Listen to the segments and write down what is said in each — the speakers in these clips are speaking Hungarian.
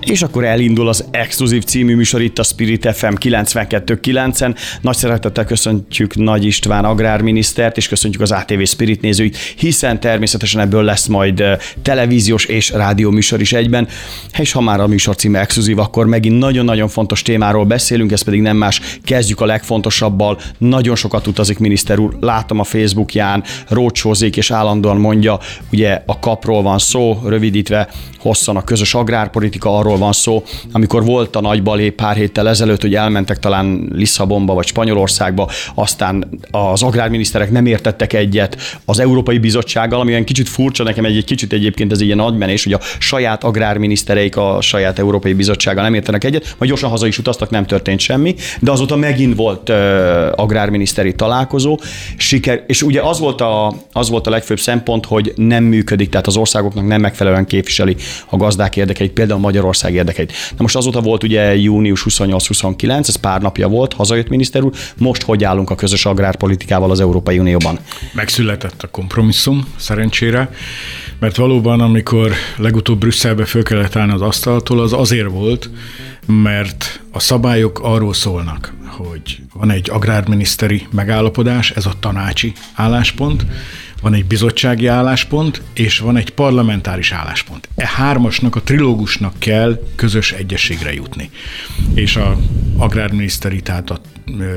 És akkor elindul az Exkluzív című műsor itt a Spirit FM 92.9-en. Nagy szeretettel köszöntjük Nagy István agrárminisztert, és köszöntjük az ATV Spirit nézőit, hiszen természetesen ebből lesz majd televíziós és rádió műsor is egyben. És ha már a műsor címe Exkluzív, akkor megint nagyon-nagyon fontos témáról beszélünk, ez pedig nem más, kezdjük a legfontosabbal. Nagyon sokat utazik miniszter úr, látom a Facebookján, rócsózik és állandóan mondja, ugye a kapról van szó, rövidítve hosszan a közös agrárpolitika, arról van szó, amikor volt a nagy balé pár héttel ezelőtt, hogy elmentek talán Lisszabonba vagy Spanyolországba, aztán az agrárminiszterek nem értettek egyet az Európai Bizottsággal, ami olyan kicsit furcsa nekem, egy kicsit egyébként ez ilyen agymenés, hogy a saját agrárminisztereik a saját Európai Bizottsággal nem értenek egyet, majd gyorsan haza is utaztak, nem történt semmi, de azóta megint volt agrárminiszteri találkozó, siker, és ugye az volt a legfőbb szempont, hogy nem működik, tehát az országoknak nem megfelelően képviseli a gazdák érdekeit, például Magyarország érdekeit. Na most azóta volt ugye június 28-29, ez pár napja volt, hazajött miniszter úr, most hogy állunk a közös agrárpolitikával az Európai Unióban? Megszületett a kompromisszum, szerencsére, mert valóban amikor legutóbb Brüsszelbe föl kellett állni az asztaltól, az azért volt, mert a szabályok arról szólnak, hogy van egy agrárminiszteri megállapodás, ez a tanácsi álláspont, van egy bizottsági álláspont, és van egy parlamentáris álláspont. E hármasnak, a trilógusnak kell közös egyességre jutni. És az agrárminiszteri, tehát a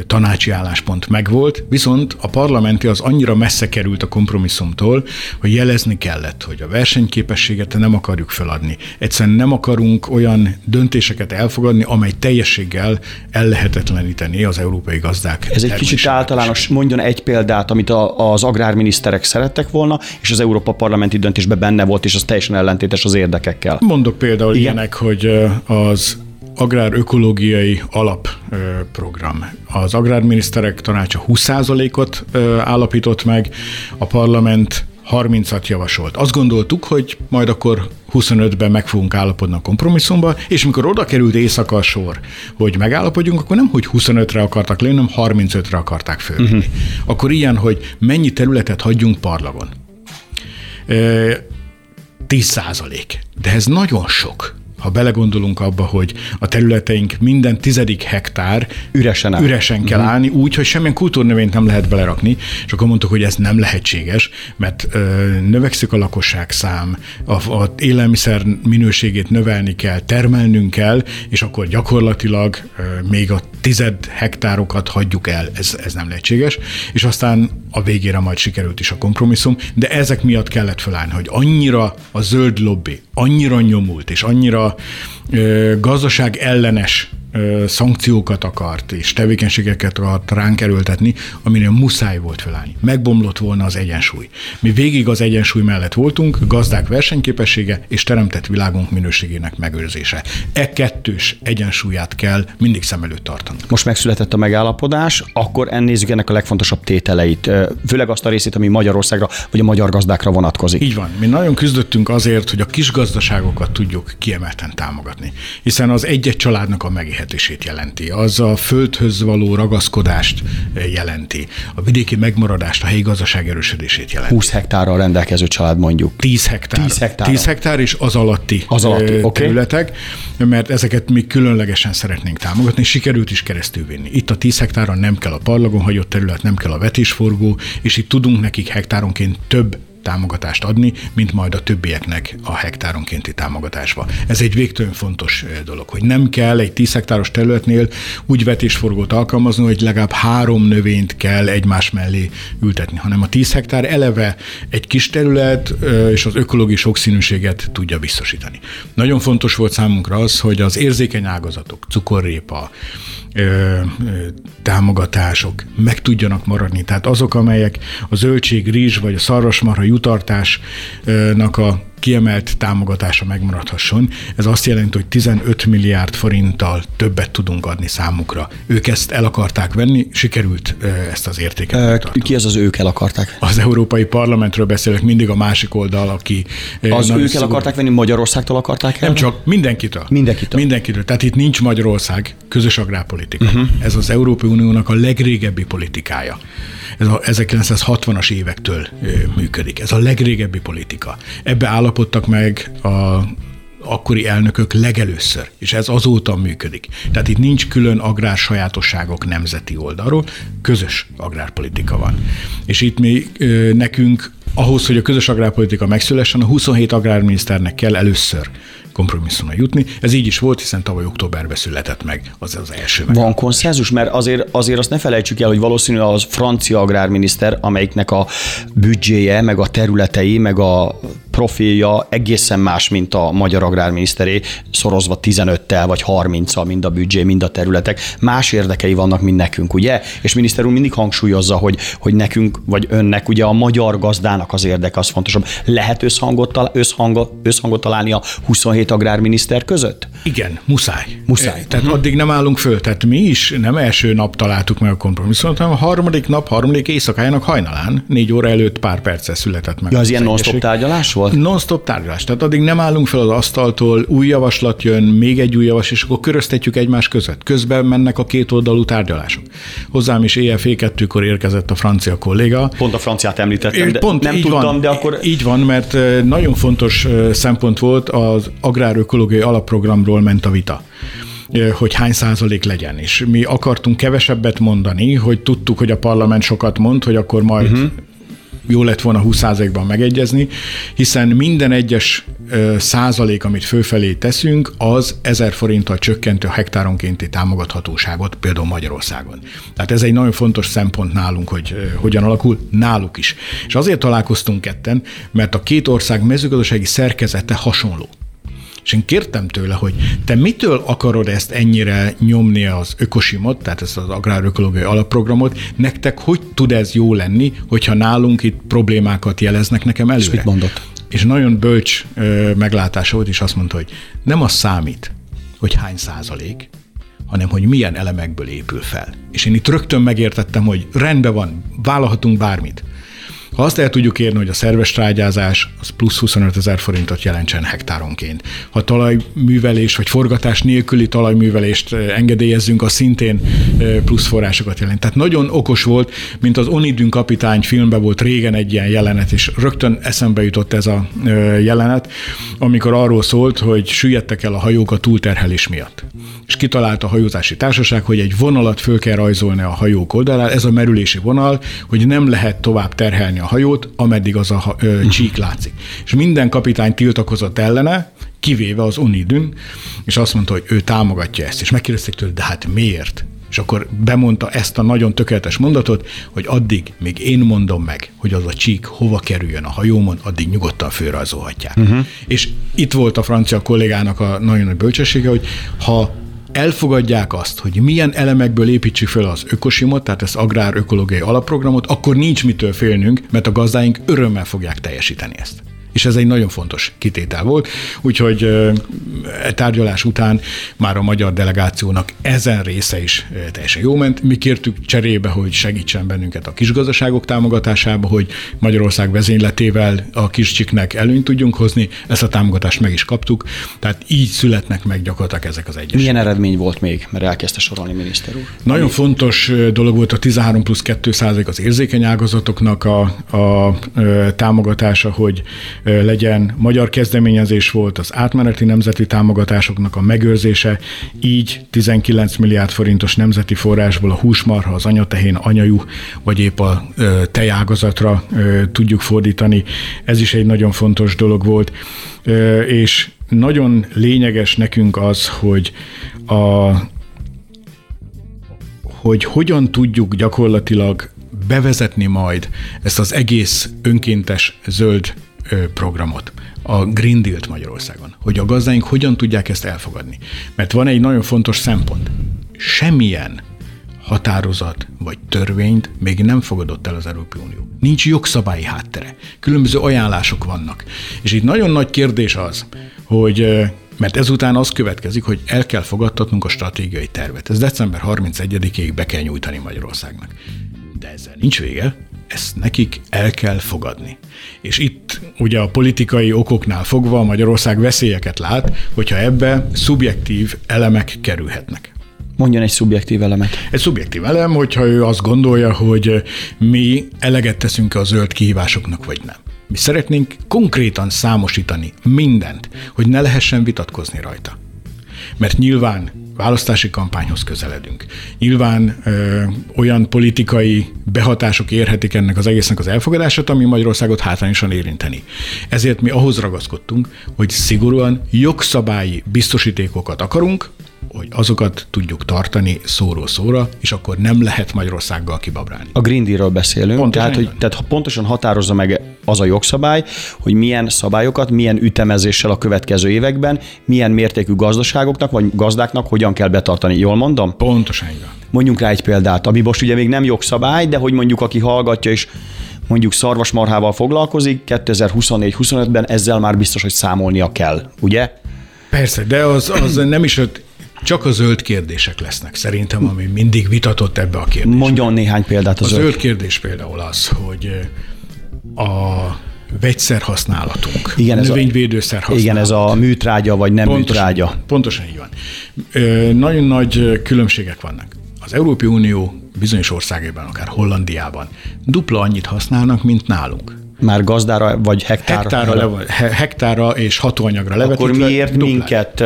tanácsi álláspont megvolt, viszont a parlamenti az annyira messze került a kompromisszumtól, hogy jelezni kellett, hogy a versenyképességet nem akarjuk feladni. Egyszerűen nem akarunk olyan döntéseket elfogadni, amely teljességgel ellehetetleníteni az európai gazdák. Ez egy kicsit általános, mondjon egy példát, amit az agrárminiszterek szerettek volna, és az Európa Parlamenti döntésben benne volt, és az teljesen ellentétes az érdekekkel. Mondok például ilyenek, hogy az agrárökológiai alapprogram. Az agrárminiszterek tanácsa 20%-ot állapított meg, a parlament 30-at javasolt. Azt gondoltuk, hogy majd akkor 25-ben meg fogunk állapodni a kompromisszumba, és mikor oda került éjszaka a sor, hogy megállapodjunk, akkor nem, hogy 25-re akartak lenni, hanem 35-re akarták fölvenni. Uh-huh. Akkor ilyen, hogy mennyi területet hagyjunk parlagon. 10%. De ez nagyon sok. Ha belegondolunk abba, hogy a területeink minden 10. hektár üresen kell állni, úgy, hogy semmilyen kultúrnövényt nem lehet belerakni, és akkor mondtuk, hogy ez nem lehetséges, mert növekszik a lakosság szám, az élelmiszer minőségét növelni kell, termelnünk kell, és akkor gyakorlatilag még a 10 hektárokat hagyjuk el, ez nem lehetséges, és aztán a végére majd sikerült is a kompromisszum, de ezek miatt kellett felállni, hogy annyira a zöld lobby, annyira nyomult, és annyira gazdaság ellenes szankciókat akart, és tevékenységeket akart ránk erőltetni, aminél muszáj volt felállni. Megbomlott volna az egyensúly. Mi végig az egyensúly mellett voltunk, gazdák versenyképessége és teremtett világunk minőségének megőrzése. E kettős egyensúlyát kell mindig szem előtt tartani. Most megszületett a megállapodás, akkor nézzük ennek a legfontosabb tételeit, főleg azt a részét, ami Magyarországra vagy a magyar gazdákra vonatkozik. Így van. Mi nagyon küzdöttünk azért, hogy a kis gazdaságokat tudjuk kiemelten támogatni, hiszen az egy-egy családnak a megélhetését jelenti, az a földhöz való ragaszkodást jelenti, a vidéki megmaradást, a helyi gazdaság erősödését jelenti. 20 hektárral rendelkező család mondjuk. 10 hektár és az alatti területek, mert ezeket mi különlegesen szeretnénk támogatni, sikerült is keresztülvinni. Itt a 10 hektáron nem kell a parlagon hagyott terület, nem kell a vetésforgó, és itt tudunk nekik hektáronként több támogatást adni, mint majd a többieknek a hektáronkénti támogatásba. Ez egy végtelen fontos dolog, hogy nem kell egy 10 hektáros területnél úgy vetésforgót alkalmazni, hogy legalább 3 növényt kell egymás mellé ültetni, hanem a 10 hektár eleve egy kis terület, és az ökológiai sokszínűséget tudja biztosítani. Nagyon fontos volt számunkra az, hogy az érzékeny ágazatok, cukorrépa, támogatások meg tudjanak maradni. Tehát azok, amelyek a zöldség, rizs vagy a szarvasmarha jutartásnak a kiemelt támogatása megmaradhasson. Ez azt jelenti, hogy 15 milliárd forinttal többet tudunk adni számukra. Ők ezt el akarták venni, sikerült ezt az értéket megtartani. Ki az az ők el akarták? Az Európai Parlamentről beszélek, mindig a másik oldal, aki... Az ők el akarták venni, Magyarországtól akarták el? Nem csak, mindenkitől. Mindenkitől. Tehát itt nincs Magyarország, közös agrárpolitika. Uh-huh. Ez az Európai Uniónak a legrégebbi politikája. Ez a 1960-as évektől működik. Ez a legrégebbi politika. Ebbe állapodtak meg a akkori elnökök legelőször, és ez azóta működik. Tehát itt nincs külön agrársajátosságok nemzeti oldalról, közös agrárpolitika van. És itt mi nekünk ahhoz, hogy a közös agrárpolitika megszülessen, a 27 agrárminiszternek kell először kompromisszumra jutni. Ez így is volt, hiszen tavaly októberben született meg az első. Van konszenzus? Mert azért azt ne felejtsük el, hogy valószínűleg az francia agrárminiszter, amelyiknek a büdzséje, meg a területei, meg a profilja egészen más, mint a magyar agrárminiszteré, szorozva 15-tel vagy 30-al mind a büdzsé, mind a területek. Más érdekei vannak, mint nekünk, ugye? És miniszter úr mindig hangsúlyozza, hogy nekünk, vagy önnek ugye a magyar gazdának az érdeke az fontosabb. Lehet összhangot találni a 27 agrárminiszter között? Igen, muszáj. Tehát addig nem állunk föl. Tehát mi is nem első nap találtuk meg a kompromisszumot, hanem a harmadik nap, harmadik éjszakájának hajnalán, 4 óra előtt pár perccel született meg. Ja, az ilyen non-stop tárgyalás volt? Non-stop tárgyalás. Tehát addig nem állunk fel az asztaltól, új javaslat jön, még egy új javaslat, és akkor köröztetjük egymás között. Közben mennek a kétoldalú tárgyalások. Hozzám is éjjel fél kettőkor érkezett a francia kolléga. Pont a franciát említettem, de pont nem tudtam, van, de akkor... Így van, mert nagyon fontos szempont volt, az agrárökológiai alapprogramról ment a vita, hogy hány százalék legyen. És mi akartunk kevesebbet mondani, hogy tudtuk, hogy a parlament sokat mond, hogy akkor majd jó lett volna 20%-ban megegyezni, hiszen minden egyes százalék, amit fölfelé teszünk, az 1000 forinttal csökkentő a hektáronkénti támogathatóságot, például Magyarországon. Tehát ez egy nagyon fontos szempont nálunk, hogy hogyan alakul, náluk is. És azért találkoztunk ketten, mert a két ország mezőgazdasági szerkezete hasonló. És én kértem tőle, hogy te mitől akarod ezt ennyire nyomni az ökosimot, tehát ezt az agrárökológiai alapprogramot, nektek hogy tud ez jó lenni, hogyha nálunk itt problémákat jeleznek nekem előre? És mit mondott? És nagyon bölcs meglátása volt, és azt mondta, hogy nem az számít, hogy hány százalék, hanem hogy milyen elemekből épül fel. És én itt rögtön megértettem, hogy rendben van, vállalhatunk bármit. Ha azt el tudjuk érni, hogy a szerves trágyázás az plusz 25 000 forintot jelentsen hektáronként. Ha talajművelés vagy forgatás nélküli talajművelést engedélyezzünk, az szintén plusz forrásokat jelent. Tehát nagyon okos volt, mint az Onedin kapitány filmben volt régen egy ilyen jelenet, és rögtön eszembe jutott ez a jelenet, amikor arról szólt, hogy süllyedtek el a hajók a túlterhelés miatt. És kitalálta a hajózási társaság, hogy egy vonalat föl kell rajzolni a hajók oldalára, ez a merülési vonal, hogy nem lehet tovább terhelni a hajót, ameddig az a csík látszik. És minden kapitány tiltakozott ellene, kivéve az Onedin, és azt mondta, hogy ő támogatja ezt. És megkérdezték tőle, de hát miért? És akkor bemondta ezt a nagyon tökéletes mondatot, hogy addig, még én mondom meg, hogy az a csík hova kerüljön a hajómon, addig nyugodtan fölrajzolhatják. És itt volt a francia kollégának a nagyon nagy bölcsessége, hogy ha elfogadják azt, hogy milyen elemekből építsük fel az ökosimot, tehát ezt agrár-ökológiai alapprogramot, akkor nincs mitől félnünk, mert a gazdáink örömmel fogják teljesíteni ezt. És ez egy nagyon fontos kitétel volt, úgyhogy tárgyalás után már a magyar delegációnak ezen része is teljesen jó ment. Mi kértük cserébe, hogy segítsen bennünket a kisgazdaságok támogatásába, hogy Magyarország vezényletével a kiskiknek előnyt tudjunk hozni, ezt a támogatást meg is kaptuk, tehát így születnek meg gyakorlatilag ezek az egyesek. Milyen eredmény volt még, mert elkezdte sorolni miniszter úr? Nagyon fontos dolog volt a 13+2% az érzékeny ágazatoknak a támogatása, hogy legyen magyar kezdeményezés volt, az átmeneti nemzeti támogatásoknak a megőrzése, így 19 milliárd forintos nemzeti forrásból a húsmarha, az anyatehén, anyajuh, vagy épp a tejágazatra tudjuk fordítani. Ez is egy nagyon fontos dolog volt, és nagyon lényeges nekünk az, hogy hogy hogyan tudjuk gyakorlatilag bevezetni majd ezt az egész önkéntes zöld programot, a Green Dealt Magyarországon, hogy a gazdáink hogyan tudják ezt elfogadni. Mert van egy nagyon fontos szempont. Semmilyen határozat vagy törvényt még nem fogadott el az Európai Unió. Nincs jogszabályi háttere. Különböző ajánlások vannak. És itt nagyon nagy kérdés az, hogy... Mert ezután az következik, hogy el kell fogadtatnunk a stratégiai tervet. Ez december 31-ig be kell nyújtani Magyarországnak. De ezzel nincs vége, ezt nekik el kell fogadni. És itt ugye a politikai okoknál fogva Magyarország veszélyeket lát, hogyha ebbe szubjektív elemek kerülhetnek. Mondjon egy szubjektív elemet. Egy szubjektív elem, hogyha ő azt gondolja, hogy mi eleget teszünk a zöld kihívásoknak, vagy nem. Mi szeretnénk konkrétan számosítani mindent, hogy ne lehessen vitatkozni rajta. Mert nyilván választási kampányhoz közeledünk. Nyilván olyan politikai behatások érhetik ennek az egésznek az elfogadását, ami Magyarországot hátrányosan érinteni. Ezért mi ahhoz ragaszkodtunk, hogy szigorúan jogszabályi biztosítékokat akarunk, hogy azokat tudjuk tartani szóról szóra, és akkor nem lehet Magyarországgal kibabrálni. A Green Dealről beszélünk, tehát pontosan határozza meg az a jogszabály, hogy milyen szabályokat, milyen ütemezéssel a következő években, milyen mértékű gazdaságoknak vagy gazdáknak hogyan kell betartani. Jól mondom? Pontosan így van. Mondjunk rá egy példát, ami most ugye még nem jogszabály, de hogy mondjuk aki hallgatja és mondjuk szarvasmarhával foglalkozik, 2024-25-ben ezzel már biztos, hogy számolnia kell, ugye? Persze, de az nem is... Csak a zöld kérdések lesznek szerintem, ami mindig vitatott ebbe a kérdésbe. Mondjon néhány példát a zöld. A zöld kérdés például az, hogy a vegyszerhasználatunk, igen, a növényvédőszer használatunk. Igen, ez a műtrágya vagy nem műtrágya. Pontosan így van. Nagyon nagy különbségek vannak. Az Európai Unió bizonyos országaiban, akár Hollandiában dupla annyit használnak, mint nálunk. Már gazdára vagy hektára és hatóanyagra levetítve. Akkor miért minket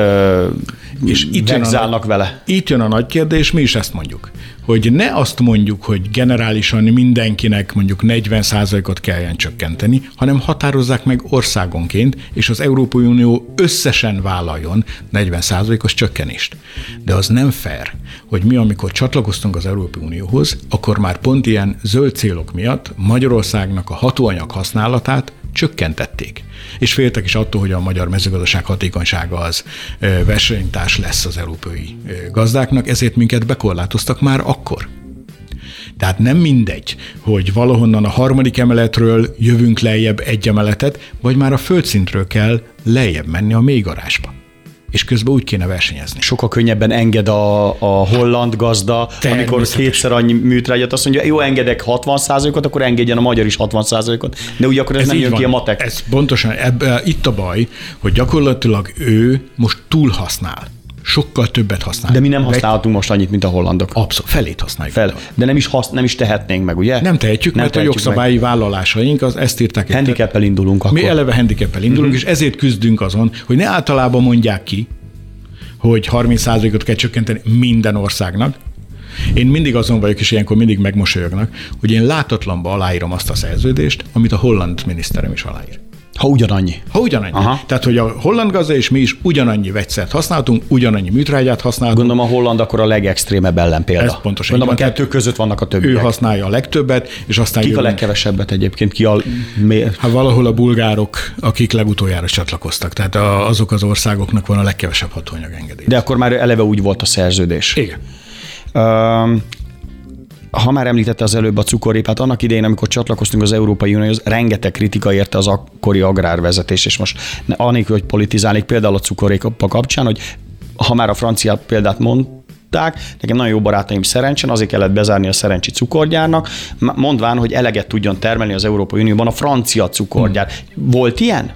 vegzálnak vele? Itt jön a nagy kérdés, mi is ezt mondjuk. Hogy ne azt mondjuk, hogy generálisan mindenkinek mondjuk 40%-ot kelljen csökkenteni, hanem határozzák meg országonként, és az Európai Unió összesen vállaljon 40%-os csökkenést. De az nem fair, hogy mi, amikor csatlakoztunk az Európai Unióhoz, akkor már pont ilyen zöld célok miatt Magyarországnak a hatóanyag használatát csökkentették. És féltek is attól, hogy a magyar mezőgazdaság hatékonysága az versenytárs lesz az európai gazdáknak, ezért minket bekorlátoztak már akkor. Tehát nem mindegy, hogy valahonnan a harmadik emeletről jövünk lejjebb egy emeletet, vagy már a földszintről kell lejjebb menni a mélygarázsba. És közben úgy kéne versenyezni. Sokkal könnyebben enged a holland gazda, amikor kétszer annyi műtrágyat, azt mondja, jó, engedek 60%-ot, akkor engedjen a magyar is 60%-ot, de úgy akkor ez nem jön ki a matek. Ez pontosan, itt a baj, hogy gyakorlatilag ő most túlhasznál. Sokkal többet használunk. De mi nem használhatunk most annyit, mint a hollandok. Abszolút, felét használjuk. De nem is tehetnénk meg, ugye? Nem tehetjük, mert a jogszabályi vállalásaink ezt írták. Handicappel indulunk akkor. Mi eleve handicappel indulunk, és ezért küzdünk azon, hogy ne általában mondják ki, hogy 30%-ot kell csökkenteni minden országnak. Én mindig azon vagyok, és ilyenkor mindig megmosolyognak, hogy én látatlanba aláírom azt a szerződést, amit a holland miniszterem is aláír. Ha ugyanannyi. Aha. Tehát, hogy a holland gazda és mi is ugyanannyi vegyszert használtunk, ugyanannyi műtrágyát használtunk. Gondolom a holland akkor a legextrémebb ellenpélda. Ez pontosan. Gondolom a kettő között vannak a többiek. Ő használja a legtöbbet, és aztán... Kik a legkevesebbet egyébként? Valahol a bulgárok, akik legutoljára csatlakoztak. Tehát azok az országoknak van a legkevesebb hatóanyag engedély. De akkor már eleve úgy volt a szerződés. Igen. Ha már említette az előbb a cukorrépát, annak idején, amikor csatlakoztunk az Európai Unióhoz, rengeteg kritika érte az akkori agrárvezetés, és most anélkül, hogy politizálnék például a cukorrépa kapcsán, hogy ha már a francia példát mondták, nekem nagyon jó barátaim Szerencsen, azért kellett bezárni a szerencsi cukorgyárnak, mondván, hogy eleget tudjon termelni az Európai Unióban a francia cukorgyár. Volt ilyen?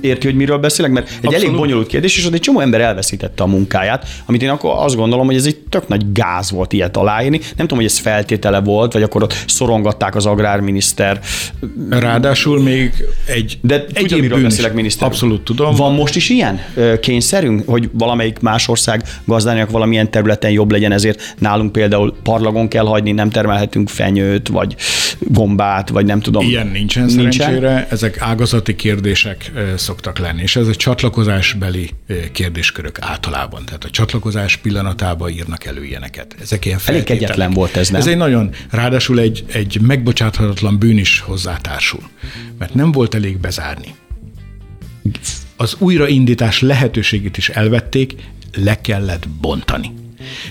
Érti, hogy miről beszélek? Mert egy abszolút elég bonyolult kérdés, és ott egy csomó ember elveszítette a munkáját, amit én akkor azt gondolom, hogy ez egy tök nagy gáz volt ilyet aláírni. Nem tudom, hogy ez feltétele volt, vagy akkor ott szorongatták az agrárminiszter. Ráadásul még egy... De egyébként beszélek miniszter. Abszolút tudom. Van most is ilyen kényszerünk, hogy valamelyik más ország gazdának valamilyen területen jobb legyen, ezért nálunk például parlagon kell hagyni, nem termelhetünk fenyőt, vagy gombát, vagy nem tudom. Ilyen nincsen szerencsére, ezek ágazati kérdések szoktak lenni, és ez a csatlakozásbeli kérdéskörök általában. Tehát a csatlakozás pillanatában írnak elő ilyeneket. Ezek ilyen feltételek. Elég kegyetlen volt ez, nem? Ez egy nagyon, ráadásul egy megbocsáthatatlan bűn is hozzátársul, mert nem volt elég bezárni. Az újraindítás lehetőségét is elvették, le kellett bontani.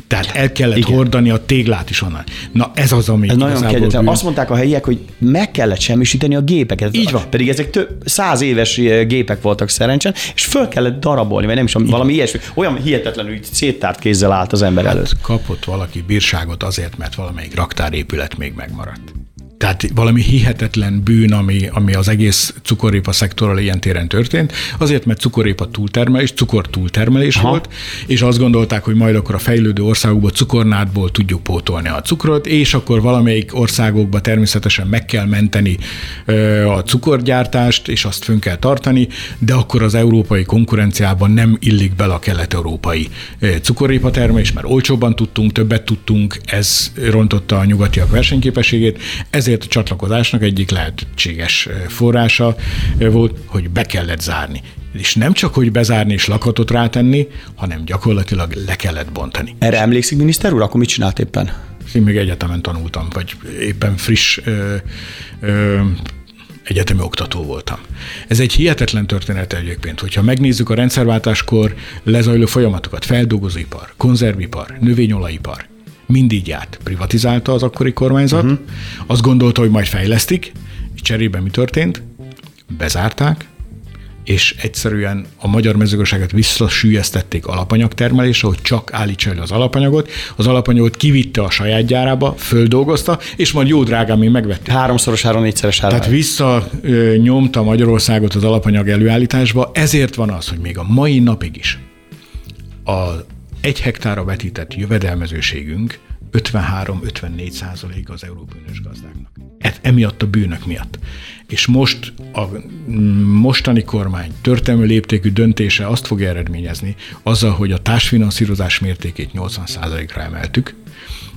Tehát el kellett hordani a téglát is onnan. Na ez az, ami igazából azt mondták a helyiek, hogy meg kellett semmisíteni a gépeket. Így van. Pedig ezek több 100 éves gépek voltak Szerencsen, és föl kellett darabolni, vagy nem is valami ilyesmi. Olyan hihetetlenül így széttárt kézzel állt az ember előtt. Kapott valaki bírságot azért, mert valamelyik raktárépület még megmaradt. Tehát valami hihetetlen bűn, ami az egész cukorépa szektorral ilyen téren történt, azért, mert cukorépa túltermelés, cukor túltermelés volt, és azt gondolták, hogy majd akkor a fejlődő országokból cukornádból tudjuk pótolni a cukrot, és akkor valamelyik országokba természetesen meg kell menteni a cukorgyártást, és azt fönn kell tartani, de akkor az európai konkurenciában nem illik bele a kelet-európai cukorépa termelés, mert olcsóbban tudtunk, többet tudtunk, ez rontotta a nyugatiak versenyképességét, ezért a csatlakozásnak egyik lehetséges forrása volt, hogy be kellett zárni. És nem csak, hogy bezárni és lakatot rátenni, hanem gyakorlatilag le kellett bontani. Erre emlékszik, miniszter úr? Akkor mit csinált éppen? Én még egyetemen tanultam, vagy éppen friss egyetemi oktató voltam. Ez egy hihetetlen történet egyébként, hogyha megnézzük a rendszerváltáskor lezajló folyamatokat, feldolgozóipar, konzervipar, növényolajipar, mindig járt. Privatizálta az akkori kormányzat, azt gondolta, hogy majd fejlesztik, és cserében mi történt? Bezárták, és egyszerűen a magyar mezőgazdaságot visszasüllyesztették alapanyagtermelésre, hogy csak állítsa elő az alapanyagot. Az alapanyagot kivitte a saját gyárába, földolgozta, és majd jó drágán még megvette. Háromszorosára, négyszeresára. Tehát visszanyomta Magyarországot az alapanyag előállításba, ezért van az, hogy még a mai napig is a 1 hektárra vetített jövedelmezőségünk 53-54% az Európai Uniós gazdáknak. Emiatt a bűnök miatt. És most a mostani kormány történelmi léptékű döntése azt fog eredményezni, azzal, hogy a társfinanszírozás mértékét 80%-ra emeltük,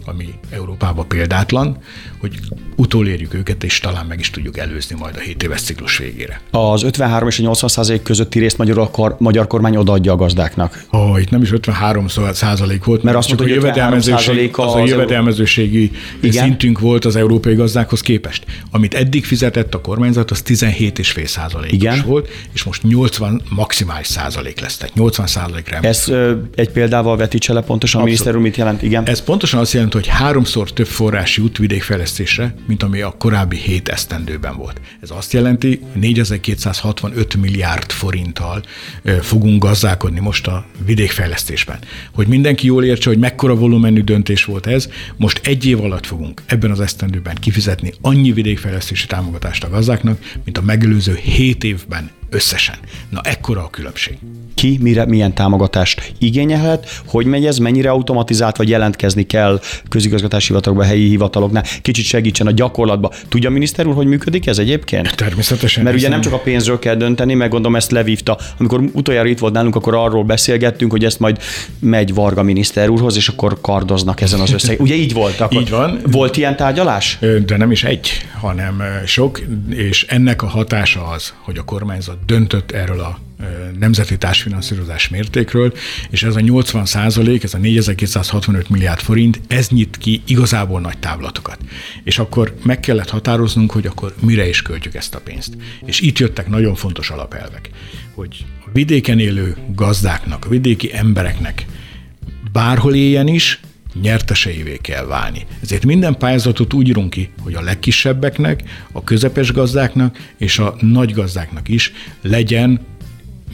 ami Európában példátlan, hogy utolérjük őket, és talán meg is tudjuk előzni majd a 7 éves ciklus végére. Az 53 és a 80% közötti részt magyar kormány odaadja a gazdáknak. Itt nem is 53% volt, mert azt mondta, hogy a jövedelmezőségi szintünk volt az európai gazdákhoz képest. Amit eddig fizetett a kormányzat, az 17,5% volt, és most 80 maximális százalék lesz, tehát 80%-ra. Ez egy példával vetítse le pontosan, a miniszter úr, mit jelent? Igen. Ez pontosan azt jelenti, hogy 3-szor több forrás jut vidékfejlesztésre, mint ami a korábbi 7 esztendőben volt. Ez azt jelenti, hogy 4265 milliárd forinttal fogunk gazdálkodni most a vidékfejlesztésben. Hogy mindenki jól értse, hogy mekkora volumenű döntés volt ez, most 1 év alatt fogunk ebben az esztendőben kifizetni annyi vidékfejlesztési támogatást a gazdáknak, mint a megelőző 7 évben összesen. Na, ekkora a különbség. Ki milyen támogatást igényelhet, hogy megy ez, mennyire automatizált, vagy jelentkezni kell közigazgatási hivatalokba, helyi hivataloknál? Kicsit segítsen a gyakorlatba. Tudja a miniszter úr, hogy működik ez egyébként? Természetesen. Mert ugye nem csak a pénzről kell dönteni, meg gondolom ezt levívta. Amikor utoljára itt volt nálunk, akkor arról beszélgettünk, hogy ezt majd megy Varga miniszter úrhoz, és akkor kardoznak ezen az összeg. Ugye így volt akkor? Így van. Volt ilyen tárgyalás? De nem is egy, hanem sok, és ennek a hatása az, hogy a kormányzat döntött erről a nemzeti társfinanszírozás mértékről, és ez a 80%, ez a 4265 milliárd forint, ez nyit ki igazából nagy távlatokat. És akkor meg kellett határoznunk, hogy akkor mire is költjük ezt a pénzt. És itt jöttek nagyon fontos alapelvek, hogy a vidéken élő gazdáknak, a vidéki embereknek bárhol éljen is, nyerteseivé kell válni. Ezért minden pályázatot úgy írunk ki, hogy a legkisebbeknek, a közepes gazdáknak és a nagy gazdáknak is legyen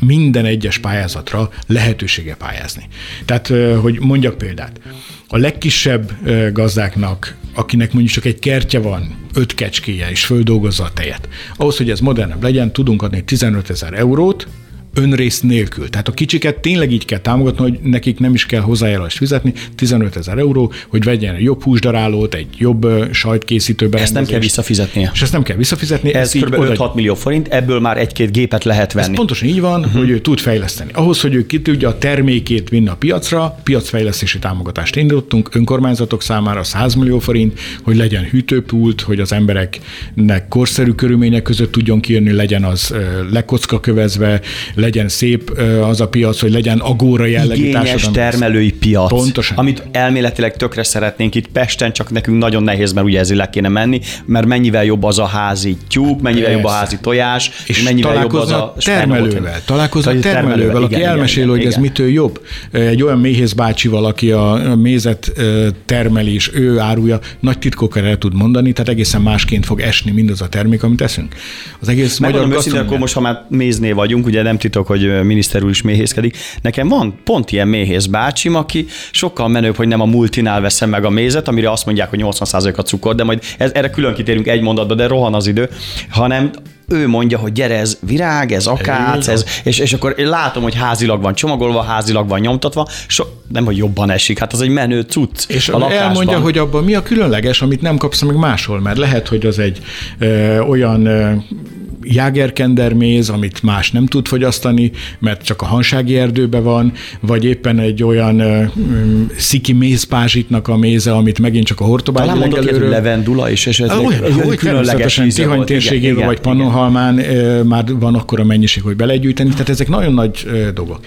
minden egyes pályázatra lehetősége pályázni. Tehát, hogy mondjak példát, a legkisebb gazdáknak, akinek mondjuk csak egy kertje van, 5 kecskéje és földolgozza a tejet, ahhoz, hogy ez modernebb legyen, tudunk adni 15 000 eurót, önrész nélkül. Tehát a kicsiket tényleg így kell támogatni, hogy nekik nem is kell hozzájárulást fizetni, 15 000 euró, hogy vegyen egy jobb húsdarálót, egy jobb sajtkészítő berendezést. Ezt nem kell visszafizetnie. És ezt nem kell visszafizetni. Ez kb. 5-6 millió forint, ebből már 1-2 gépet lehet venni. Ez pontosan így van, hogy ő tud fejleszteni. Ahhoz, hogy ő ki tudja a termékét vinni a piacra, piacfejlesztési támogatást indítottunk önkormányzatok számára 100 millió forint, hogy legyen hűtőpult, hogy az embereknek korszerű körülmények között tudjon kijönni, legyen az lekockakövezve, legyen szép az a piac, hogy legyen agóra jellegű igényes termelői piac. Pontosan. Amit elméletileg tökre szeretnénk itt Pesten, csak nekünk nagyon nehéz, mert ugye ezzel kéne menni, mert mennyivel jobb az a házi tyúk, mennyivel jobb a házi tojás, és mennyivel jobb az a termelővel. Találkozna a termelővel, aki elmesél, hogy ez mitől jobb. Egy olyan méhész bácsival, aki a mézet termeli, és ő árulja, nagy titkokkal el tud mondani, tehát egészen másként fog esni mindaz a termék, amit eszünk. Az egész megmondom magyar gasztronómia. Akkor most, ha már méznél vagyunk, ugye nem titok, hogy miniszter úr is méhészkedik. Nekem van pont ilyen méhész bácsim, aki sokkal menőbb, hogy nem a multinál veszem meg a mézet, amire azt mondják, hogy 80% a cukor, de majd erre külön kitérünk egy mondatba, de rohan az idő, hanem ő mondja, hogy gyere, ez virág, ez akác, ez, és akkor én látom, hogy házilag van csomagolva, házilag van nyomtatva, nem, hogy jobban esik, hát az egy menő cucc. És elmondja, hogy abban mi a különleges, amit nem kapsz meg máshol, mert lehet, hogy az egy olyan jágerkenderméz, amit más nem tud fogyasztani, mert csak a hansági erdőben van, vagy éppen egy olyan sziki mézpázsitnak a méze, amit megint csak a hortobágyi lengelőről. Talán mondok, hogy levendula is, és ez egy különleges íze volt. Tihany térségében vagy Pannonhalmán már van akkora mennyiség, hogy belegyűjteni, tehát ezek nagyon nagy dolgok.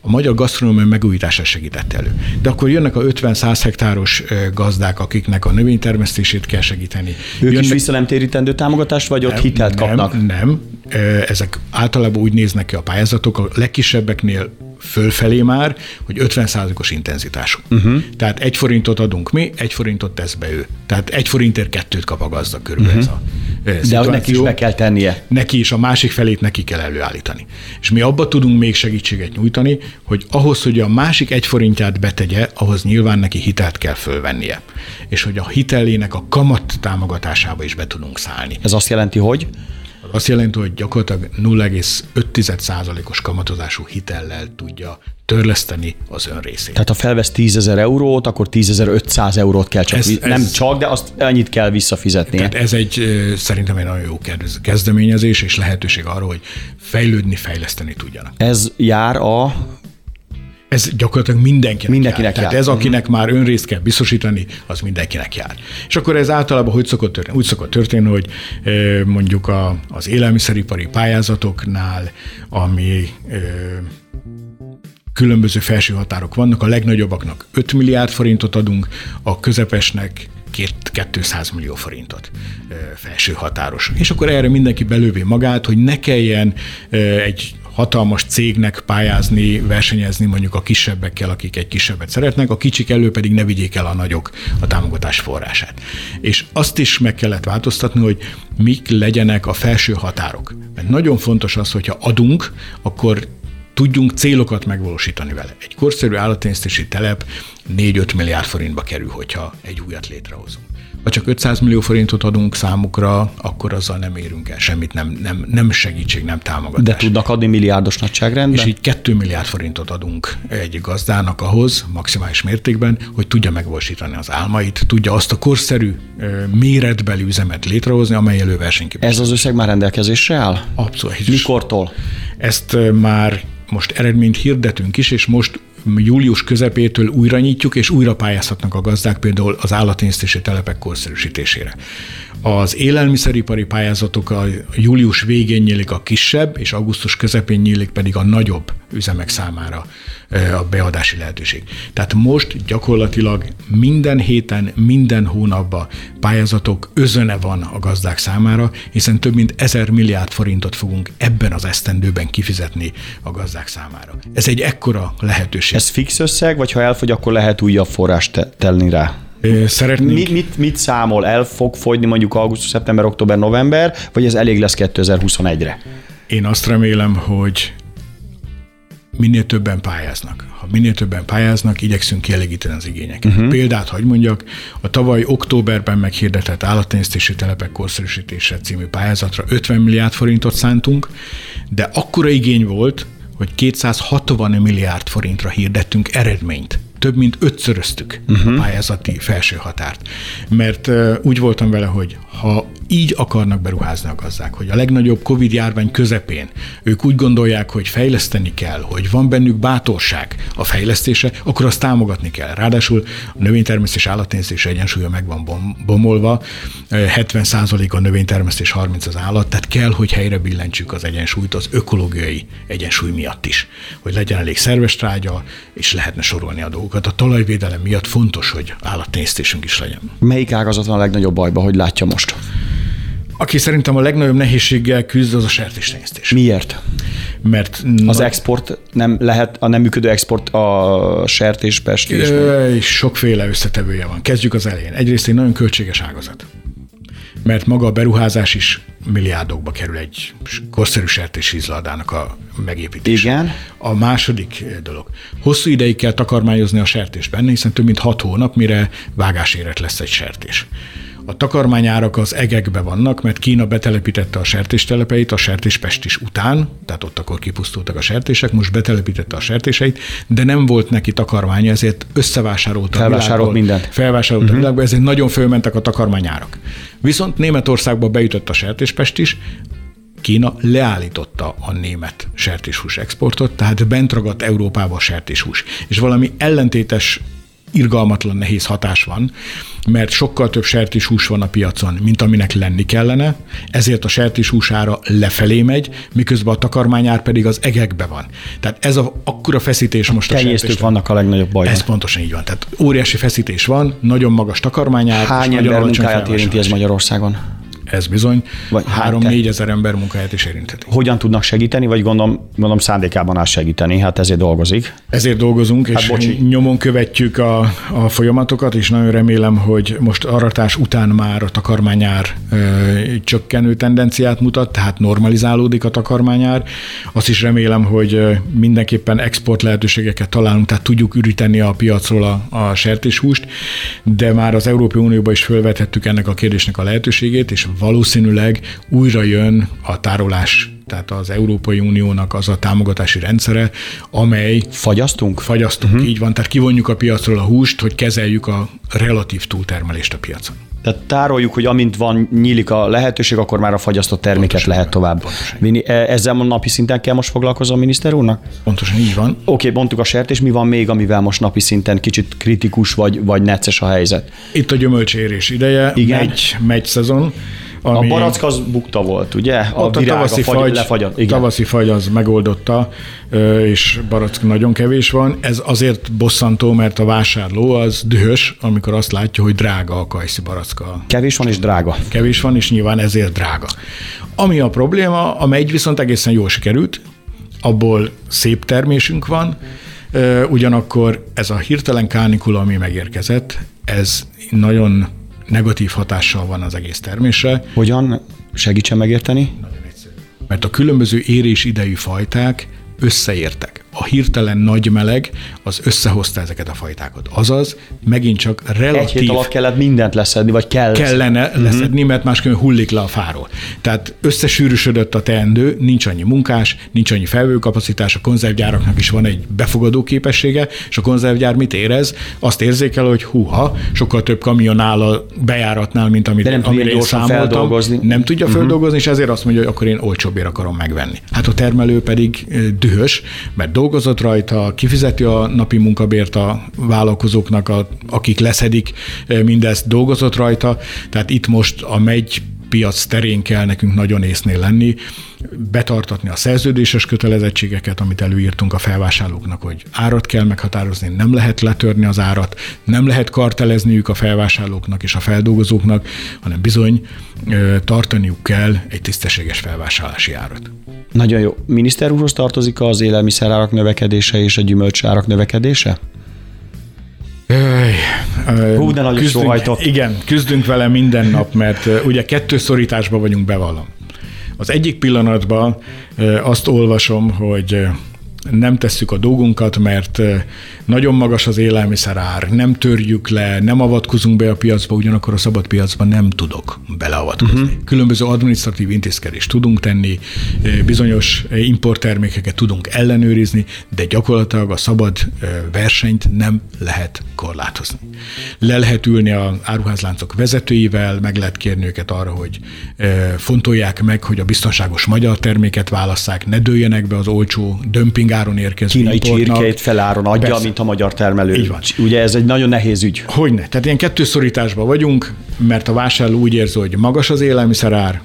A magyar gasztronómia megújítását segített elő. De akkor jönnek a 50-100 hektáros gazdák, akiknek a növénytermesztését kell segíteni. Ők is visszanemtérítendő támogatást, vagy ott hitelt kapnak? Nem. Ezek általában úgy néznek ki a pályázatok, a legkisebbeknél fölfelé már, hogy 50%-os intenzitású. Uh-huh. Tehát 1 forintot adunk mi, 1 forintot tesz be ő. Tehát 1 forintért 2-t kap a gazda körülbelül ez a szituáció. De neki is be kell tennie. Neki is, a másik felét neki kell előállítani. És mi abba tudunk még segítséget nyújtani, hogy ahhoz, hogy a másik 1 forintját betegye, ahhoz nyilván neki hitelt kell fölvennie. És hogy a hitelének a kamat támogatásába is be tudunk szállni. Ez azt jelenti, hogy? Azt jelenti, hogy gyakorlatilag 0,5%-os kamatozású hitellel tudja törleszteni az ön részét. Tehát ha felvesz 10 000 eurót, akkor 10 500 eurót kell csak, de azt ennyit kell visszafizetni. Tehát ez szerintem egy nagyon jó kezdeményezés és lehetőség arra, hogy fejlődni, fejleszteni tudjanak. Ez jár a... Ez gyakorlatilag mindenkinek jár. Tehát ez, akinek már önrészt kell biztosítani, az mindenkinek jár. És akkor ez általában hogy szokott történni? Úgy szokott történni, hogy mondjuk az élelmiszeripari pályázatoknál, ami különböző felső határok vannak, a legnagyobbaknak 5 milliárd forintot adunk, a közepesnek 200 millió forintot felső határos. És akkor erre mindenki belővé magát, hogy ne kelljen egy hatalmas cégnek pályázni, versenyezni mondjuk a kisebbekkel, akik egy kisebbet szeretnek, a kicsik elő pedig ne vigyék el a nagyok a támogatás forrását. És azt is meg kellett változtatni, hogy mik legyenek a felső határok. Mert nagyon fontos az, hogyha adunk, akkor tudjunk célokat megvalósítani vele. Egy korszerű állattenyésztési telep 4-5 milliárd forintba kerül, hogyha egy újat létrehozunk. Ha csak 500 millió forintot adunk számukra, akkor azzal nem érünk el semmit, nem segítség, nem támogatás. De tudnak adni milliárdos nagyságrendben? És így 2 milliárd forintot adunk egy gazdának ahhoz, maximális mértékben, hogy tudja megvalósítani az álmait, tudja azt a korszerű, méretbeli üzemet létrehozni, amely elő versenyképes. Ez az összeg már rendelkezésre áll? Abszolút. Mikortól? Ezt már most eredményt hirdetünk is, és most július közepétől újra nyitjuk, és újra pályázhatnak a gazdák például az állattenyésztési telepek korszerűsítésére. Az élelmiszeripari pályázatok a július végén nyílik a kisebb, és augusztus közepén nyílik pedig a nagyobb üzemek számára a beadási lehetőség. Tehát most gyakorlatilag minden héten, minden hónapban pályázatok özöne van a gazdák számára, hiszen több mint 1000 milliárd forintot fogunk ebben az esztendőben kifizetni a gazdák számára. Ez egy ekkora lehetőség. Ez fix összeg, vagy ha elfogy, akkor lehet újabb forrást tenni rá? Mit számol? El fog fogyni mondjuk augusztus, szeptember, október, november, vagy ez elég lesz 2021-re? Én azt remélem, hogy minél többen pályáznak. Ha minél többen pályáznak, igyekszünk kielégíteni az igényeket. Uh-huh. Példát hagy mondjak, a tavaly októberben meghirdetett állattenyésztési telepek korszerűsítése című pályázatra 50 milliárd forintot szántunk, de akkora igény volt, hogy 260 milliárd forintra hirdettünk eredményt. Több mint 5-szöröztük a pályázati felső határt. Mert úgy voltam vele, hogy ha Így akarnak beruházni a gazdák, hogy a legnagyobb Covid-járvány közepén ők úgy gondolják, hogy fejleszteni kell, hogy van bennük bátorság a fejlesztése, akkor azt támogatni kell. Ráadásul a növénytermesztés állattenyésztés egyensúlya meg van bomolva, 70% a növénytermesztés, 30% az állat, tehát kell, hogy helyre billentsük az egyensúlyt az ökológiai egyensúly miatt is, hogy legyen elég szerves trágya, és lehetne sorolni a dolgokat. A talajvédelem miatt fontos, hogy állattenyésztésünk is legyen. Melyik ágazat van a legnagyobb bajban, hogy látja most? Aki szerintem a legnagyobb nehézséggel küzd, az a sertéstenyésztés. Miért? Mert az export nem lehet, a nem működő export a sertéspestésben. Sokféle összetevője van. Kezdjük az elején. Egyrészt egy nagyon költséges ágazat, mert maga a beruházás is milliárdokba kerül egy korszerű sertéshízladának a megépítése. Igen. A második dolog. Hosszú ideig kell takarmányozni a sertést benne, hiszen több mint 6 hónap, mire vágásérett lesz egy sertés. A takarmányárak az egekbe vannak, mert Kína betelepítette a sertéstelepeit a sertéspestis után, tehát ott akkor kipusztultak a sertések, most betelepítette a sertéseit, de nem volt neki takarmánya, ezért összevásárolta a világból, felvásárolta a világból, ezért nagyon fölmentek a takarmányárak. Viszont Németországba beütött a sertéspestis, Kína leállította a német sertéshús exportot, tehát bent ragadt Európába a sertéshús. És valami ellentétes, irgalmatlan nehéz hatás van, mert sokkal több sertéshús van a piacon, mint aminek lenni kellene, ezért a sertéshús ára lefelé megy, miközben a takarmányár pedig az egekbe van. Tehát ez akkora feszítés most a sertésben. Tenyésztők vannak a legnagyobb bajban. Ez pontosan így van. Tehát óriási feszítés van, nagyon magas takarmányár. Hány ember munkáját érinti ez Magyarországon? Ez bizony, 3-4 ezer ember munkáját is érintheti. Hogyan tudnak segíteni, vagy gondolom szándékában áll segíteni, hát ezért dolgozik. Ezért dolgozunk, és nyomon követjük a folyamatokat, és nagyon remélem, hogy most aratás után már a takarmányár csökkenő tendenciát mutat, tehát normalizálódik a takarmányár. Azt is remélem, hogy mindenképpen export lehetőségeket találunk, tehát tudjuk üríteni a piacról a sertéshúst, de már az Európai Unióban is fölvethettük ennek a kérdésnek a lehetőségét, és valószínűleg újra jön a tárolás, tehát az Európai Uniónak az a támogatási rendszere, amely... Fagyasztunk, így van, tehát kivonjuk a piacról a húst, hogy kezeljük a relatív túltermelést a piacon. Tehát tároljuk, hogy amint van, nyílik a lehetőség, akkor már a fagyasztott terméket pontosan lehet tovább vinni. Ezzel a napi szinten kell most foglalkozni a miniszter úrnak? Pontosan így van. Oké, mondtuk a sertés, mi van még, amivel most napi szinten kicsit kritikus vagy necces a helyzet? Itt a gyümölcsérés ideje, megy szezon. Ami... A barack az bukta volt, ugye? A tavaszi fagy az megoldotta, és barack nagyon kevés van. Ez azért bosszantó, mert a vásárló az dühös, amikor azt látja, hogy drága a kajszi baracka. Kevés van és drága. Kevés van, és nyilván ezért drága. Ami a probléma, amely viszont egészen jól sikerült, abból szép termésünk van, ugyanakkor ez a hirtelen kánikula, ami megérkezett, ez nagyon negatív hatással van az egész termésre. Hogyan? Segítsen megérteni? Nagyon egyszerű. Mert a különböző érés idejű fajták összeértek. A hirtelen nagy meleg az összehozta ezeket a fajtákat. Azaz, megint csak relatív... Egy hét alatt kellett mindent leszedni, vagy kell leszedni, mert másképpen hullik le a fáról. Tehát összesűrűsödött a teendő, nincs annyi munkás, nincs annyi felvőkapacitás, a konzervgyáraknak is van egy befogadó képessége, és a konzervgyár mit érez? Azt érzékel, hogy húha, sokkal több kamion áll a bejáratnál, mint amire én számoltam. Nem tudja feldolgozni, és ezért azt mondja, hogy akkor én olcsóbbért akarom megvenni. Hát a termelő pedig dühös, mert dolgozott rajta, kifizeti a napi munkabért a vállalkozóknak, akik leszedik mindezt, dolgozott rajta. Tehát itt most a piac terén kell nekünk nagyon észnél lenni, betartatni a szerződéses kötelezettségeket, amit előírtunk a felvásárlóknak, hogy árat kell meghatározni, nem lehet letörni az árat, nem lehet kartelezniük a felvásárlóknak és a feldolgozóknak, hanem bizony tartaniuk kell egy tisztességes felvásárlási árat. Nagyon jó. Miniszter úrhoz tartozik az élelmiszerárak növekedése és a gyümölcsárak növekedése? Küzdünk vele minden nap, mert ugye 2 szorításban vagyunk, bevallom. Az egyik pillanatban azt olvasom, hogy nem tesszük a dolgunkat, mert nagyon magas az élelmiszerár, nem törjük le, nem avatkozunk be a piacba, ugyanakkor a szabad piacban nem tudok beleavatkozni. Uh-huh. Különböző adminisztratív intézkedést tudunk tenni, bizonyos importtermékeket tudunk ellenőrizni, de gyakorlatilag a szabad versenyt nem lehet korlátozni. Le lehet ülni az áruházláncok vezetőivel, meg lehet kérni őket arra, hogy fontolják meg, hogy a biztonságos magyar terméket válasszák, ne dőljenek be az olcsó dömpingáron érkező kínai importnak. Kínai csirkét feláron adja, persze, mint a magyar termelő. Így van. Ugye ez egy nagyon nehéz ügy. Hogyne. Tehát ilyen kettőszorításban vagyunk, mert a vásárló úgy érzi, hogy magas az élelmiszerár,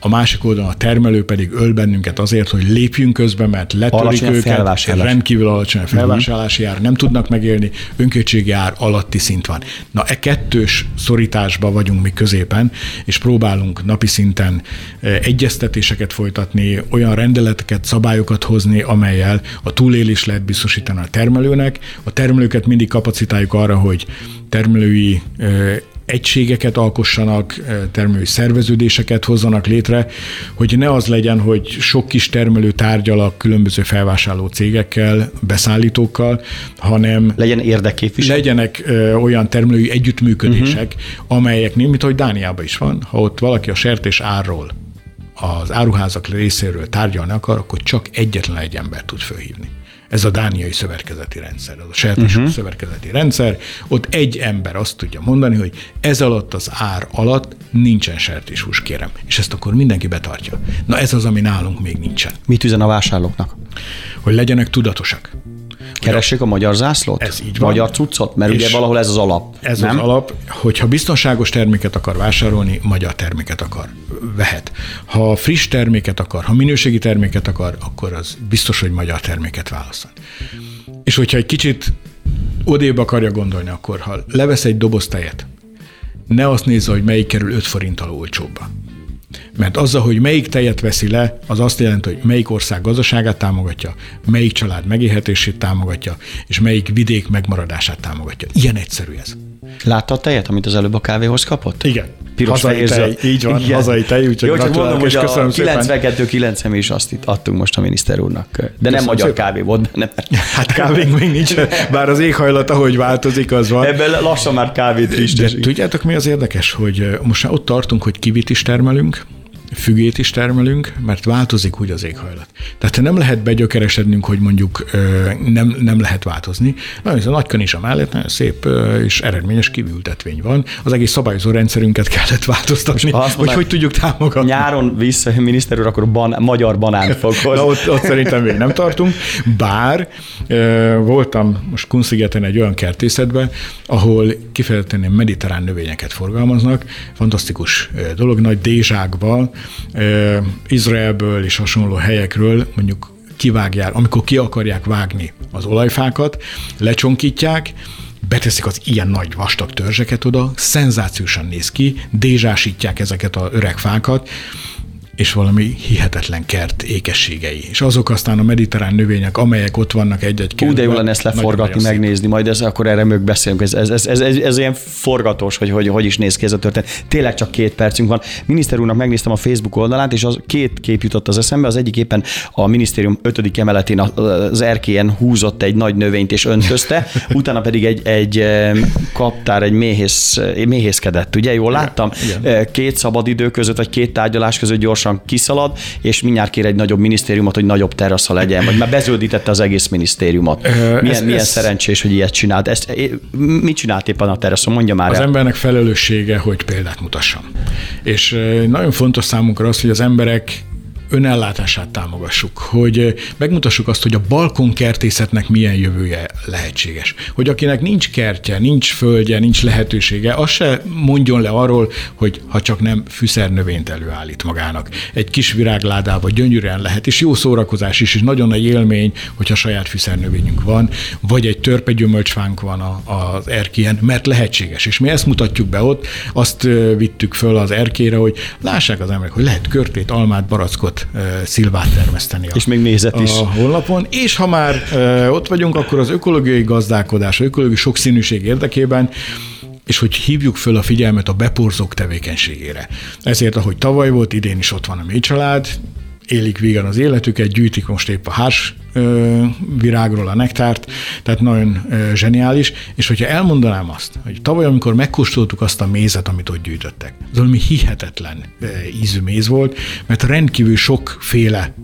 a másik oldalon a termelő pedig öl bennünket azért, hogy lépjünk közbe, mert letörik őket, rendkívül alacsony a felvásárlási ár, nem tudnak megélni, önköltségi ár alatti szint van. Na, e kettős szorításban vagyunk mi középen, és próbálunk napi szinten egyeztetéseket folytatni, olyan rendeleteket, szabályokat hozni, amellyel a túlélés lehet biztosítani a termelőnek. A termelőket mindig kapacitáljuk arra, hogy termelői egységeket alkossanak, termelői szerveződéseket hozzanak létre, hogy ne az legyen, hogy sok kis termelő tárgyal a különböző felvásárló cégekkel, beszállítókkal, hanem legyen érdekképviselet. Legyenek olyan termelői együttműködések, amelyeknél, mint ahogy Dániában is van, ha ott valaki a sertés árról az áruházak részéről tárgyalni akar, akkor csak egyetlen egy ember tud fölhívni. Ez a dániai szövetkezeti rendszer, az a sertés szövetkezeti rendszer. Ott egy ember azt tudja mondani, hogy ez alatt az ár alatt nincsen sertéshús, kérem. És ezt akkor mindenki betartja. Na ez az, ami nálunk még nincsen. Mit üzen a vásárlóknak? Hogy legyenek tudatosak. Keressék a magyar zászlót? Ez így van. Magyar cuccot? Mert és ugye valahol ez az alap. Ez nem? Az alap, hogyha biztonságos terméket akar vásárolni, magyar terméket akar, vehet. Ha friss terméket akar, ha minőségi terméket akar, akkor az biztos, hogy magyar terméket válasszon. És hogyha egy kicsit odébb akarja gondolni, akkor ha levesz egy doboz tejet, ne azt nézze, hogy melyik kerül 5 forinttal olcsóbba. Mert azzal, hogy melyik tejet veszi le, az azt jelenti, hogy melyik ország gazdaságát támogatja, melyik család megélhetését támogatja, és melyik vidék megmaradását támogatja. Ilyen egyszerű ez. Látta a tejet, amit az előbb a kávéhoz kapott? Igen. Piros hazai tej, így van, igen. Hazai tej, úgyhogy gratulálok, és köszönöm szépen. 92-9 is azt itt adtunk most a miniszter úrnak. De köszönöm, nem magyar szépen. Kávé volt benne. Hát kávénk még nincs, bár az éghajlat, ahogy változik, az van. Ebben lassan már kávét is. De tudjátok, mi az érdekes, hogy most már ott tartunk, hogy kivit is termelünk, fügét is termelünk, mert változik úgy az éghajlat. Tehát nem lehet begyökeresednünk, hogy mondjuk nem lehet változni. Ez a Nagykanizsa mellett nagyon szép és eredményes kiviültetvény van. Az egész szabályozó rendszerünket kellett változtatni, hogy tudjuk támogatni. Nyáron vissza, miniszter úr, akkor magyar banán foghoz. Ott szerintem még nem tartunk. Bár voltam most Kunszigeten egy olyan kertészetben, ahol kifejezetten mediterrán növényeket forgalmaznak. Fantasztikus dolog, nagy dézsákba, Izraelből és hasonló helyekről mondjuk kivágják, amikor ki akarják vágni az olajfákat, lecsonkítják, beteszik az ilyen nagy vastag törzseket oda, szenzációsan néz ki, dézsásítják ezeket az öreg fákat, és valami hihetetlen kert ékességei. És azok aztán a mediterrán növények, amelyek ott vannak egy-egy kertben. Úgy de jól lenne ezt leforgatni, megnézni, majd ez, akkor erre még beszélünk. Ez ilyen forgatós, hogy is néz ki ez a történet. Tényleg csak 2 percünk van. Miniszter úrnak megnéztem a Facebook oldalát, és az 2 kép jutott az eszembe. Az egyik éppen a minisztérium 5. emeletén az erkélyen húzott egy nagy növényt és öntözte, utána pedig egy kaptár, egy méhészkedett. Ugye, jól láttam? Igen. 2 szabadidő között, vagy 2 tárgyalás között gyorsan kiszalad, és mindjárt kér egy nagyobb minisztériumot, hogy nagyobb terasza legyen, vagy már bezöldítette az egész minisztériumot. Milyen szerencsés, hogy ilyet csinált. Mit csinált éppen a teraszon? Mondja már el. Az embernek felelőssége, hogy példát mutassam. És nagyon fontos számunkra az, hogy az emberek önellátását támogassuk, hogy megmutassuk azt, hogy a balkonkertészetnek milyen jövője lehetséges. Hogy akinek nincs kertje, nincs földje, nincs lehetősége, az se mondjon le arról, hogy ha csak nem fűszernövényt előállít magának. Egy kis virágládával gyönyörűen lehet, és jó szórakozás is, és nagyon nagy élmény, hogyha saját fűszernövényünk van, vagy egy törpegyümölcsfánk van az erkélyen, mert lehetséges. És mi ezt mutatjuk be ott, azt vittük föl az erkélyre, hogy lássák az emberek, hogy lehet körtét, almát, barackot, szilvát termeszteni. És még mézet is. A honlapon. És ha már ott vagyunk, akkor az ökológiai gazdálkodás, az ökológiai sokszínűség érdekében, és hogy hívjuk föl a figyelmet a beporzók tevékenységére. Ezért, ahogy tavaly volt, idén is ott van a méhcsalád, élik vígan az életüket, gyűjtik most épp a hárs virágról a nektárt, tehát nagyon zseniális, és hogyha elmondanám azt, hogy tavaly, amikor megkóstoltuk azt a mézet, amit ott gyűjtöttek, az valami hihetetlen ízű méz volt, mert rendkívül sokféle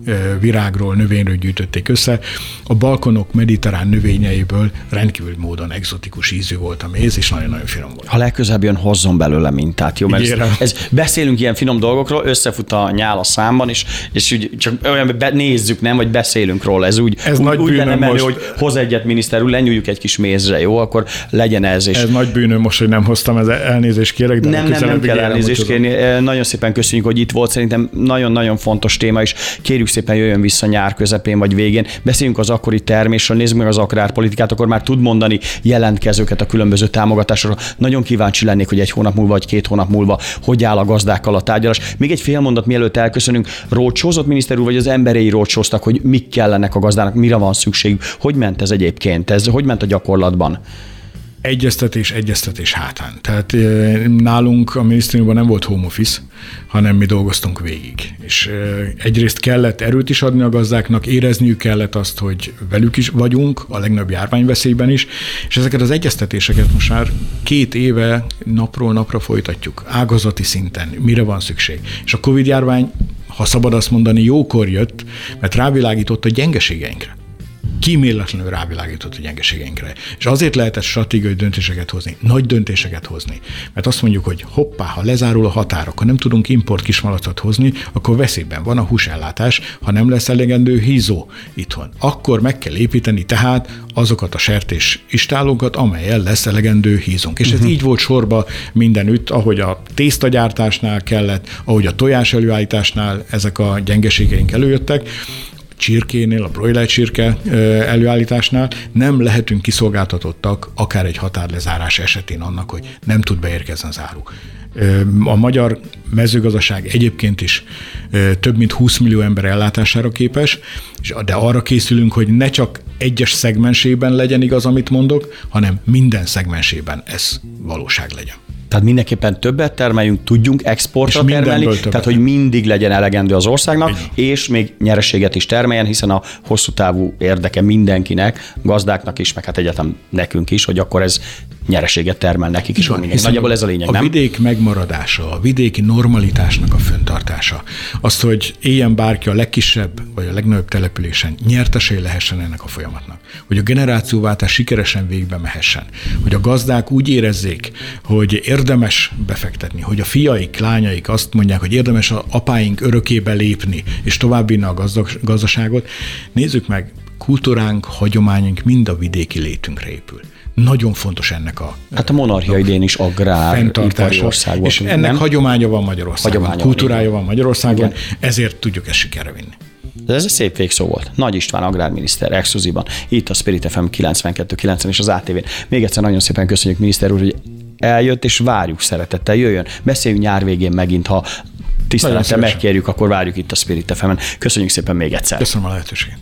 virágról, növényről gyűjtötték össze, a balkonok mediterrán növényeiből rendkívül módon egzotikus ízű volt a méz, és nagyon-nagyon finom volt. Ha legközebb jön, hozzon belőle mintát, jó? Mert beszélünk ilyen finom dolgokról, összefut a nyál a számban, és úgy csak olyan, nézzük, nem, vagy beszélünk róla. Ez úgy, ez úgy lenne menő, hogy hoz egyet, miniszter úr, lenyújjuk egy kis mézre, jó? Akkor legyen ez. És... Ez nagy bűnöm most, hogy nem hoztam, ez elnézést kérek. De nem kell elnézést kérni. Nagyon szépen köszönjük, hogy itt volt. Szerintem nagyon-nagyon fontos téma, és kérjük szépen, jöjjön vissza nyár közepén vagy végén. Beszéljünk az akkori termésről, nézzük meg az agrárpolitikát, akkor már tud mondani jelentkezőket a különböző támogatásokra. Nagyon kíváncsi lennék, hogy egy hónap múlva vagy két hónap múlva hogy áll a gazdákkal a tárgyalás. Még egy fél mondat, mielőtt elköszönünk, rócsózott miniszter úr, vagy az emberei rócsóztak, hogy mik kellenek a gazdának, mire van szükségük, hogy ment ez egyébként, ez hogy ment a gyakorlatban? Egyeztetés hátán. Tehát nálunk a minisztériumban nem volt home office, hanem mi dolgoztunk végig. És egyrészt kellett erőt is adni a gazdáknak, érezniük kellett azt, hogy velük is vagyunk, a legnagyobb járványveszélyben is, és ezeket az egyeztetéseket most már 2 éve napról napra folytatjuk, ágazati szinten, mire van szükség. És a COVID-járvány, ha szabad azt mondani, jókor jött, mert rávilágított a gyengeségeinkre. Kíméletlenül rávilágított a gyengeségeinkre. És azért lehetett stratégiai döntéseket hozni, nagy döntéseket hozni. Mert azt mondjuk, hogy hoppá, ha lezárul a határ, akkor nem tudunk import kismalacot hozni, akkor veszélyben van a húsellátás, ha nem lesz elegendő hízó itthon. Akkor meg kell építeni tehát azokat a sertés istálokat, amelyen lesz elegendő hízunk. És ez így volt sorba mindenütt, ahogy a tésztagyártásnál kellett, ahogy a tojás előállításnál ezek a gyengeségeink előjöttek, csirkénél, a broiler csirke előállításnál nem lehetünk kiszolgáltatottak akár egy határlezárás esetén annak, hogy nem tud beérkezni az áru. A magyar mezőgazdaság egyébként is több mint 20 millió ember ellátására képes, de arra készülünk, hogy ne csak egyes szegmensében legyen igaz, amit mondok, hanem minden szegmensében ez valóság legyen. Tehát mindenképpen többet termeljünk, tudjunk exportra termelni, tehát hogy mindig legyen elegendő az országnak, és még nyereséget is termeljen, hiszen a hosszú távú érdeke mindenkinek, gazdáknak is, meg hát egyetem nekünk is, hogy akkor ez nyereséget termel nekik is. Nagyjából ez a lényeg, nem? A vidék megmaradása, a vidéki normalitásnak a fenntartása, azt, hogy éljen bárki a legkisebb vagy a legnagyobb településen, nyertesé lehessen ennek a folyamatnak, hogy a generációváltás sikeresen végbe mehessen, hogy a gazdák úgy érezzék, hogy érdemes befektetni, hogy a fiaik, lányaik azt mondják, hogy érdemes az apáink örökébe lépni, és továbbvinni a gazdaságot. Nézzük meg, kultúránk, hagyományunk mind a vidéki létünkre épül. Nagyon fontos ennek a... Hát a monarchia idén is agráripari ország volt. És ennek hagyománya van Magyarországon, kultúrája van Magyarországon, ezért tudjuk ezt sikerre vinni. Ez egy szép végszó volt. Nagy István agrárminiszter, exkluzívan, itt a Spirit FM 92.9 és az ATV-n. Még egyszer nagyon szépen köszönjük, miniszter úr, hogy eljött, és várjuk szeretettel, jöjjön. Beszéljünk nyár végén megint, ha tisztelettel megkérjük, akkor várjuk itt a Spirit FM-en. Köszönjük szépen még egyszer. Köszönöm a lehetőséget.